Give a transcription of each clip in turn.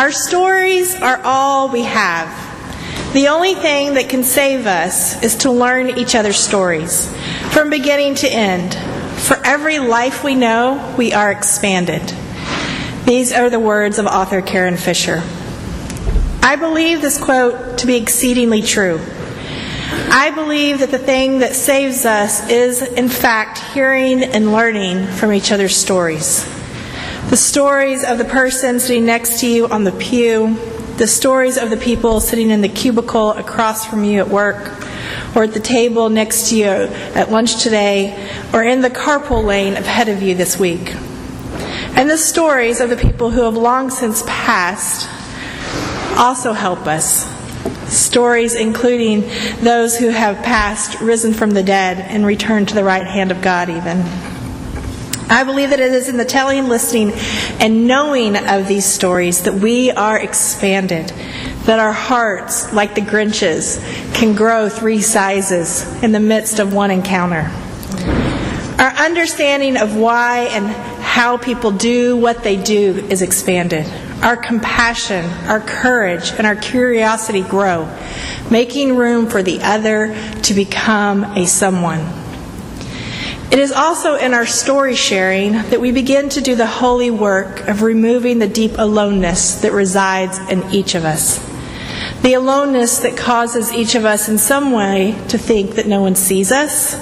Our stories are all we have. The only thing that can save us is to learn each other's stories, from beginning to end. For every life we know, we are expanded. These are the words of author Karen Fisher. I believe this quote to be exceedingly true. I believe that the thing that saves us is, in fact, hearing and learning from each other's stories. The stories of the person sitting next to you on the pew, the stories of the people sitting in the cubicle across from you at work, or at the table next to you at lunch today, or in the carpool lane ahead of you this week. And the stories of the people who have long since passed also help us. Stories including those who have passed, risen from the dead, and returned to the right hand of God even. I believe that it is in the telling, listening, and knowing of these stories that we are expanded, that our hearts, like the Grinch's, can grow 3 sizes in the midst of one encounter. Our understanding of why and how people do what they do is expanded. Our compassion, our courage, and our curiosity grow, making room for the other to become a someone. It is also in our story sharing that we begin to do the holy work of removing the deep aloneness that resides in each of us. The aloneness that causes each of us in some way to think that no one sees us,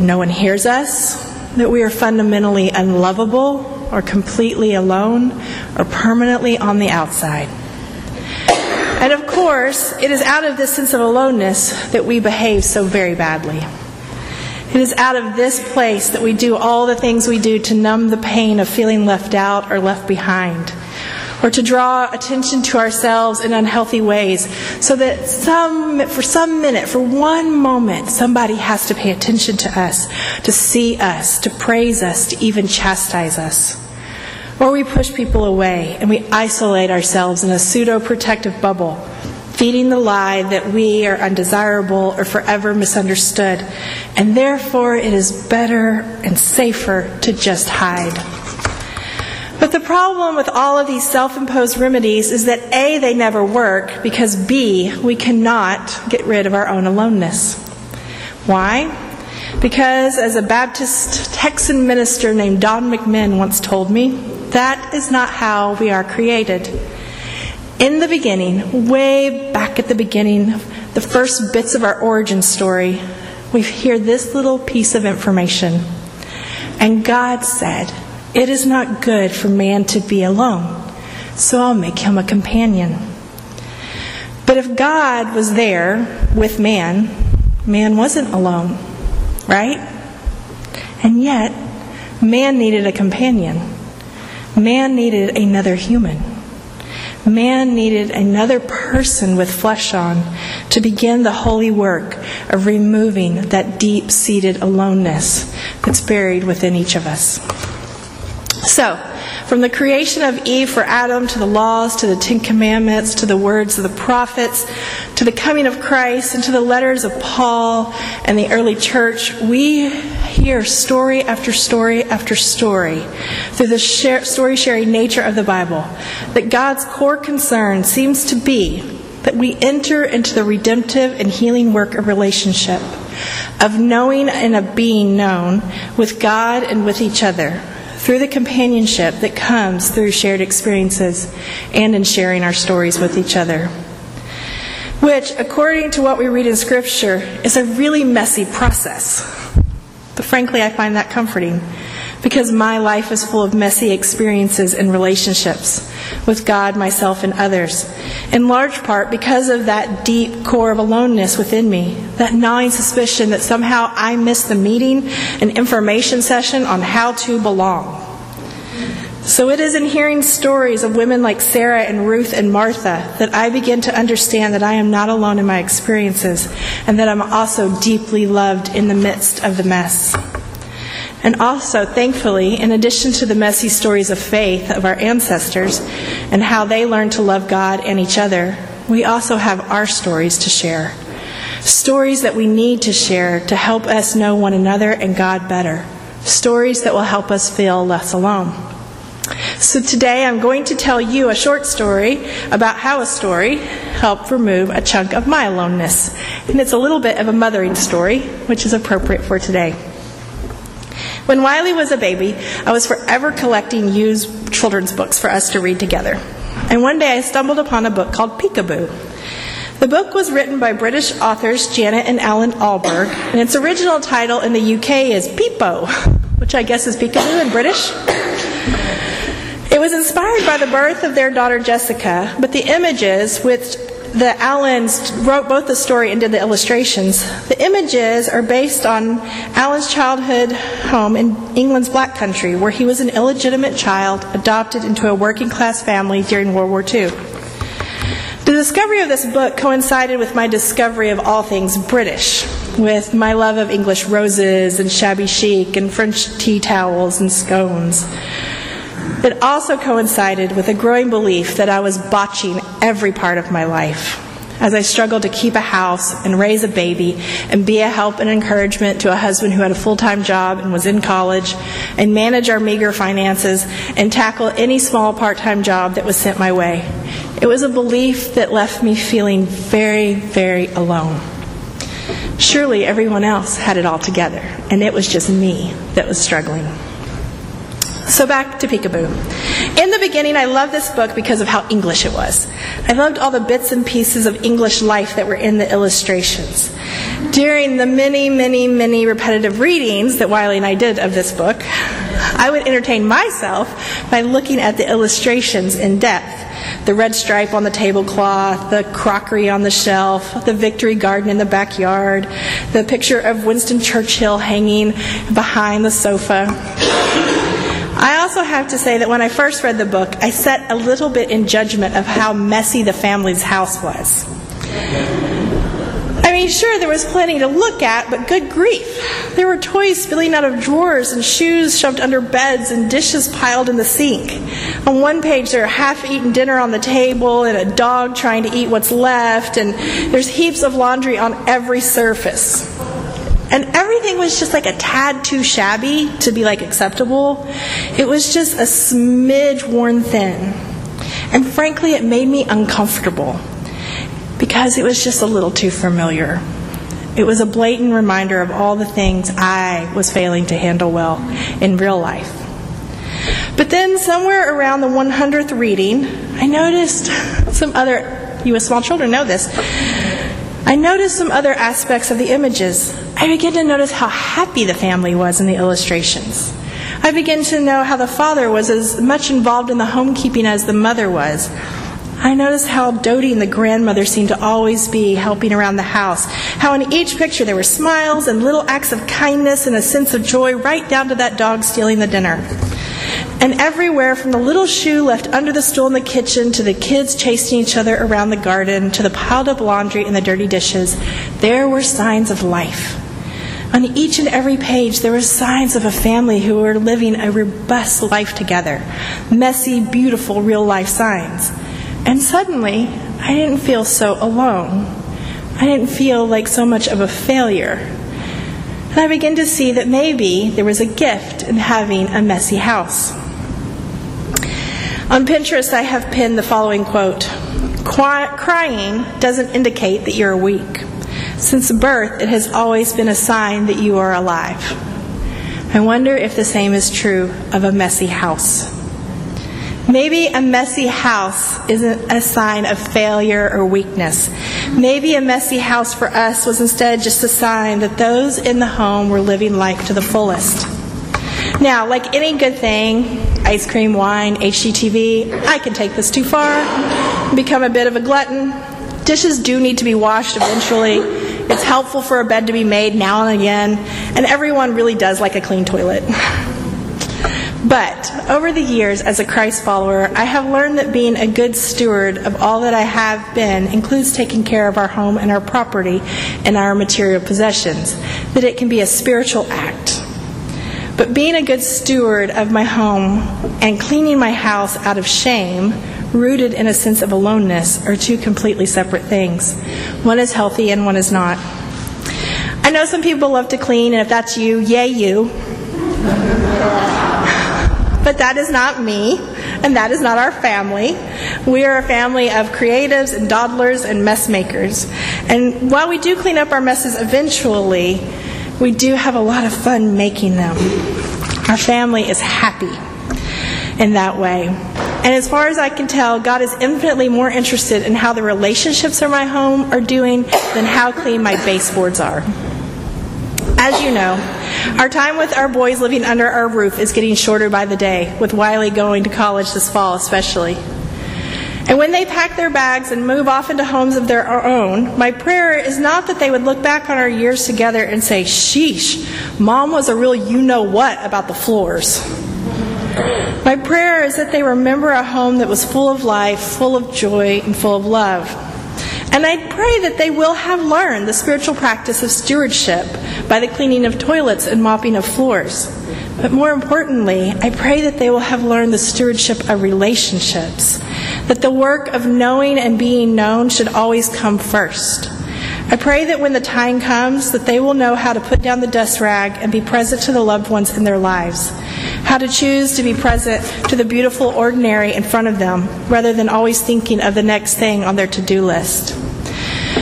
no one hears us, that we are fundamentally unlovable or completely alone or permanently on the outside. And of course, it is out of this sense of aloneness that we behave so very badly. It is out of this place that we do all the things we do to numb the pain of feeling left out or left behind, or to draw attention to ourselves in unhealthy ways so that for one moment, somebody has to pay attention to us, to see us, to praise us, to even chastise us. Or we push people away and we isolate ourselves in a pseudo-protective bubble, feeding the lie that we are undesirable or forever misunderstood, and therefore it is better and safer to just hide. But the problem with all of these self-imposed remedies is that A, they never work, because B, we cannot get rid of our own aloneness. Why? Because, as a Baptist Texan minister named Don McMinn once told me, that is not how we are created. In the beginning, way back at the beginning, the first bits of our origin story, we hear this little piece of information. And God said, "It is not good for man to be alone, so I'll make him a companion." But if God was there with man, man wasn't alone, right? And yet, man needed a companion. Man needed another human. Man needed another person with flesh on to begin the holy work of removing that deep-seated aloneness that's buried within each of us. So, from the creation of Eve for Adam, to the laws, to the 10 Commandments, to the words of the prophets, to the coming of Christ, and to the letters of Paul and the early church, we hear story after story after story through the story-sharing nature of the Bible, that God's core concern seems to be that we enter into the redemptive and healing work of relationship, of knowing and of being known with God and with each other, through the companionship that comes through shared experiences and in sharing our stories with each other. Which, according to what we read in Scripture, is a really messy process. But frankly, I find that comforting, because my life is full of messy experiences and relationships with God, myself, and others, in large part because of that deep core of aloneness within me, that gnawing suspicion that somehow I missed the meeting and information session on how to belong. So it is in hearing stories of women like Sarah and Ruth and Martha that I begin to understand that I am not alone in my experiences, and that I'm also deeply loved in the midst of the mess. And also, thankfully, in addition to the messy stories of faith of our ancestors and how they learned to love God and each other, we also have our stories to share. Stories that we need to share to help us know one another and God better. Stories that will help us feel less alone. So today I'm going to tell you a short story about how a story helped remove a chunk of my aloneness. And it's a little bit of a mothering story, which is appropriate for today. When Wiley was a baby, I was forever collecting used children's books for us to read together. And one day I stumbled upon a book called Peekaboo. The book was written by British authors Janet and Alan Ahlberg, and its original title in the UK is Peepo, which I guess is peekaboo in British. It was inspired by the birth of their daughter Jessica, but the images, which the Allens wrote both the story and did the illustrations, the images are based on Alan's childhood home in England's Black Country, where he was an illegitimate child adopted into a working-class family during World War II. The discovery of this book coincided with my discovery of all things British, with my love of English roses and shabby chic and French tea towels and scones. It also coincided with a growing belief that I was botching every part of my life, as I struggled to keep a house and raise a baby and be a help and encouragement to a husband who had a full-time job and was in college, and manage our meager finances and tackle any small part-time job that was sent my way. It was a belief that left me feeling very, very alone. Surely everyone else had it all together, and it was just me that was struggling. So back to Peekaboo. In the beginning, I loved this book because of how English it was. I loved all the bits and pieces of English life that were in the illustrations. During the many, many, many repetitive readings that Wiley and I did of this book, I would entertain myself by looking at the illustrations in depth. The red stripe on the tablecloth, the crockery on the shelf, the victory garden in the backyard, the picture of Winston Churchill hanging behind the sofa. I also have to say that when I first read the book, I sat a little bit in judgment of how messy the family's house was. I mean, sure, there was plenty to look at, but good grief. There were toys spilling out of drawers and shoes shoved under beds and dishes piled in the sink. On one page, there are half-eaten dinner on the table and a dog trying to eat what's left, and there's heaps of laundry on every surface. And everything was just like a tad too shabby to be like acceptable. It was just a smidge worn thin. And frankly, it made me uncomfortable, because it was just a little too familiar. It was a blatant reminder of all the things I was failing to handle well in real life. But then somewhere around the 100th reading, I noticed some other, you as small children know this, I noticed some other aspects of the images. I began to notice how happy the family was in the illustrations. I began to know how the father was as much involved in the homekeeping as the mother was. I noticed how doting the grandmother seemed to always be, helping around the house, how in each picture there were smiles and little acts of kindness and a sense of joy, right down to that dog stealing the dinner. And everywhere, from the little shoe left under the stool in the kitchen to the kids chasing each other around the garden to the piled up laundry and the dirty dishes, there were signs of life. On each and every page, there were signs of a family who were living a robust life together, messy, beautiful, real-life signs. And suddenly, I didn't feel so alone. I didn't feel like so much of a failure. And I began to see that maybe there was a gift in having a messy house. On Pinterest, I have pinned the following quote: "Crying doesn't indicate that you're weak. Since birth, it has always been a sign that you are alive." I wonder if the same is true of a messy house. Maybe a messy house isn't a sign of failure or weakness. Maybe a messy house for us was instead just a sign that those in the home were living life to the fullest. Now, like any good thing, ice cream, wine, HGTV, I can take this too far, become a bit of a glutton. Dishes do need to be washed eventually. It's helpful for a bed to be made now and again, and everyone really does like a clean toilet. But over the years, as a Christ follower, I have learned that being a good steward of all that I have been includes taking care of our home and our property and our material possessions, that it can be a spiritual act. But being a good steward of my home and cleaning my house out of shame, rooted in a sense of aloneness, are two completely separate things. One is healthy and one is not. I know some people love to clean, and if that's you, yay you. But that is not me, and that is not our family. We are a family of creatives and dawdlers and mess makers. And while we do clean up our messes eventually, we do have a lot of fun making them. Our family is happy in that way. And as far as I can tell, God is infinitely more interested in how the relationships in my home are doing than how clean my baseboards are. As you know, our time with our boys living under our roof is getting shorter by the day, with Wiley going to college this fall especially. And when they pack their bags and move off into homes of their own, my prayer is not that they would look back on our years together and say, sheesh, Mom was a real you-know-what about the floors. My prayer is that they remember a home that was full of life, full of joy, and full of love. And I pray that they will have learned the spiritual practice of stewardship by the cleaning of toilets and mopping of floors. But more importantly, I pray that they will have learned the stewardship of relationships, that the work of knowing and being known should always come first. I pray that when the time comes, that they will know how to put down the dust rag and be present to the loved ones in their lives, how to choose to be present to the beautiful ordinary in front of them, rather than always thinking of the next thing on their to-do list.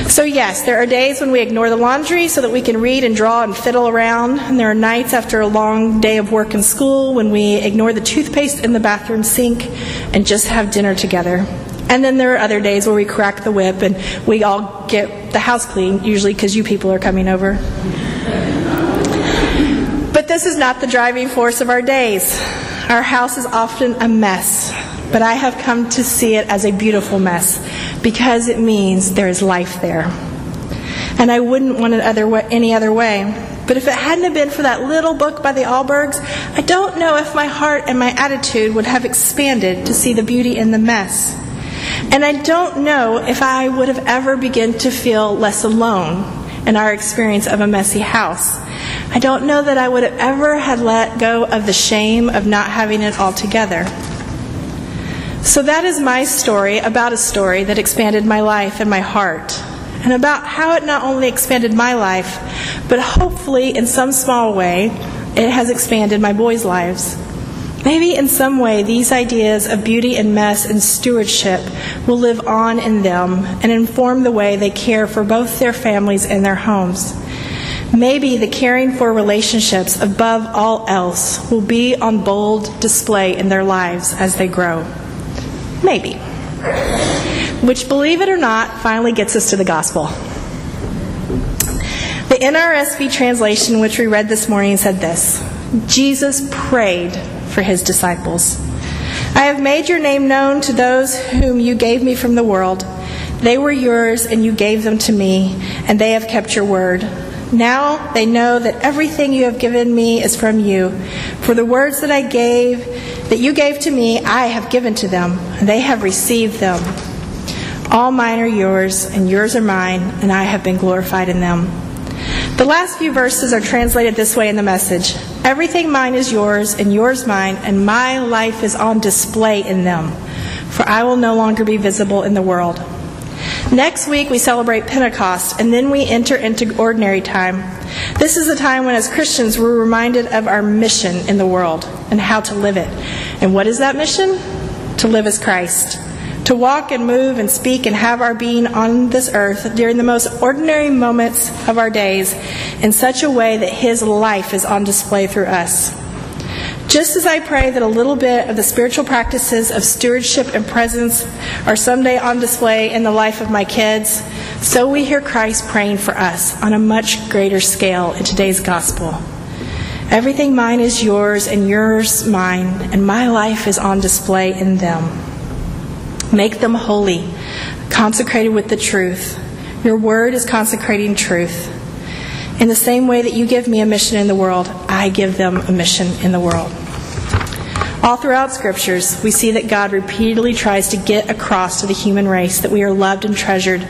So yes, there are days when we ignore the laundry so that we can read and draw and fiddle around, and there are nights after a long day of work and school when we ignore the toothpaste in the bathroom sink and just have dinner together. And then there are other days where we crack the whip and we all get the house clean, usually because you people are coming over. But this is not the driving force of our days. Our house is often a mess, but I have come to see it as a beautiful mess, because it means there is life there. And I wouldn't want it any other way. But if it hadn't have been for that little book by the Ahlbergs, I don't know if my heart and my attitude would have expanded to see the beauty in the mess. And I don't know if I would have ever begun to feel less alone in our experience of a messy house. I don't know that I would have ever had let go of the shame of not having it all together. So that is my story about a story that expanded my life and my heart, and about how it not only expanded my life, but hopefully in some small way it has expanded my boys' lives. Maybe in some way these ideas of beauty and mess and stewardship will live on in them and inform the way they care for both their families and their homes. Maybe the caring for relationships above all else will be on bold display in their lives as they grow. Maybe. Which, believe it or not, finally gets us to the gospel. The NRSV translation, which we read this morning, said this: Jesus prayed for his disciples. I have made your name known to those whom you gave me from the world. They were yours, and you gave them to me, and they have kept your word. Now they know that everything you have given me is from you. For the words that you gave to me, I have given to them, and they have received them. All mine are yours, and yours are mine, and I have been glorified in them. The last few verses are translated this way in the Message: everything mine is yours, and yours mine, and my life is on display in them, for I will no longer be visible in the world. Next week we celebrate Pentecost, and then we enter into ordinary time. This is a time when, as Christians, we're reminded of our mission in the world and how to live it. And what is that mission? To live as Christ. To walk and move and speak and have our being on this earth during the most ordinary moments of our days in such a way that his life is on display through us. Just as I pray that a little bit of the spiritual practices of stewardship and presence are someday on display in the life of my kids, so we hear Christ praying for us on a much greater scale in today's gospel. Everything mine is yours, and yours mine, and my life is on display in them. Make them holy, consecrated with the truth. Your word is consecrating truth. In the same way that you give me a mission in the world, I give them a mission in the world. All throughout Scriptures, we see that God repeatedly tries to get across to the human race that we are loved and treasured,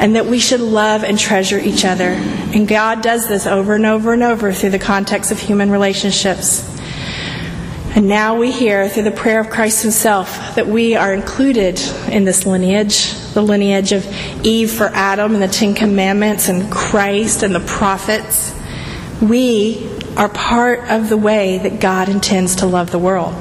and that we should love and treasure each other. And God does this over and over and over through the context of human relationships. And now we hear through the prayer of Christ himself that we are included in this lineage, the lineage of Eve for Adam and the Ten Commandments and Christ and the prophets. We are part of the way that God intends to love the world.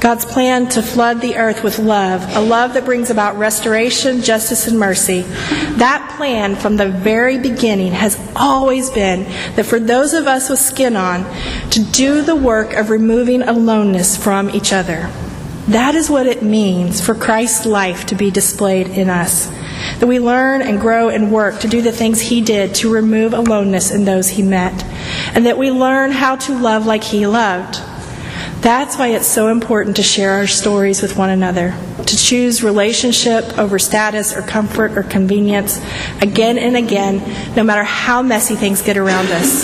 God's plan to flood the earth with love, a love that brings about restoration, justice, and mercy. That plan from the very beginning has always been that for those of us with skin on, to do the work of removing aloneness from each other. That is what it means for Christ's life to be displayed in us, that we learn and grow and work to do the things he did to remove aloneness in those he met, and that we learn how to love like he loved. That's why it's so important to share our stories with one another, to choose relationship over status or comfort or convenience again and again, no matter how messy things get around us,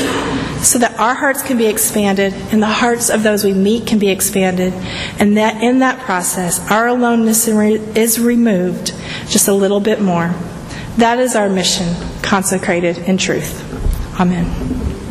so that our hearts can be expanded and the hearts of those we meet can be expanded, and that in that process, our aloneness is removed just a little bit more. That is our mission, consecrated in truth. Amen.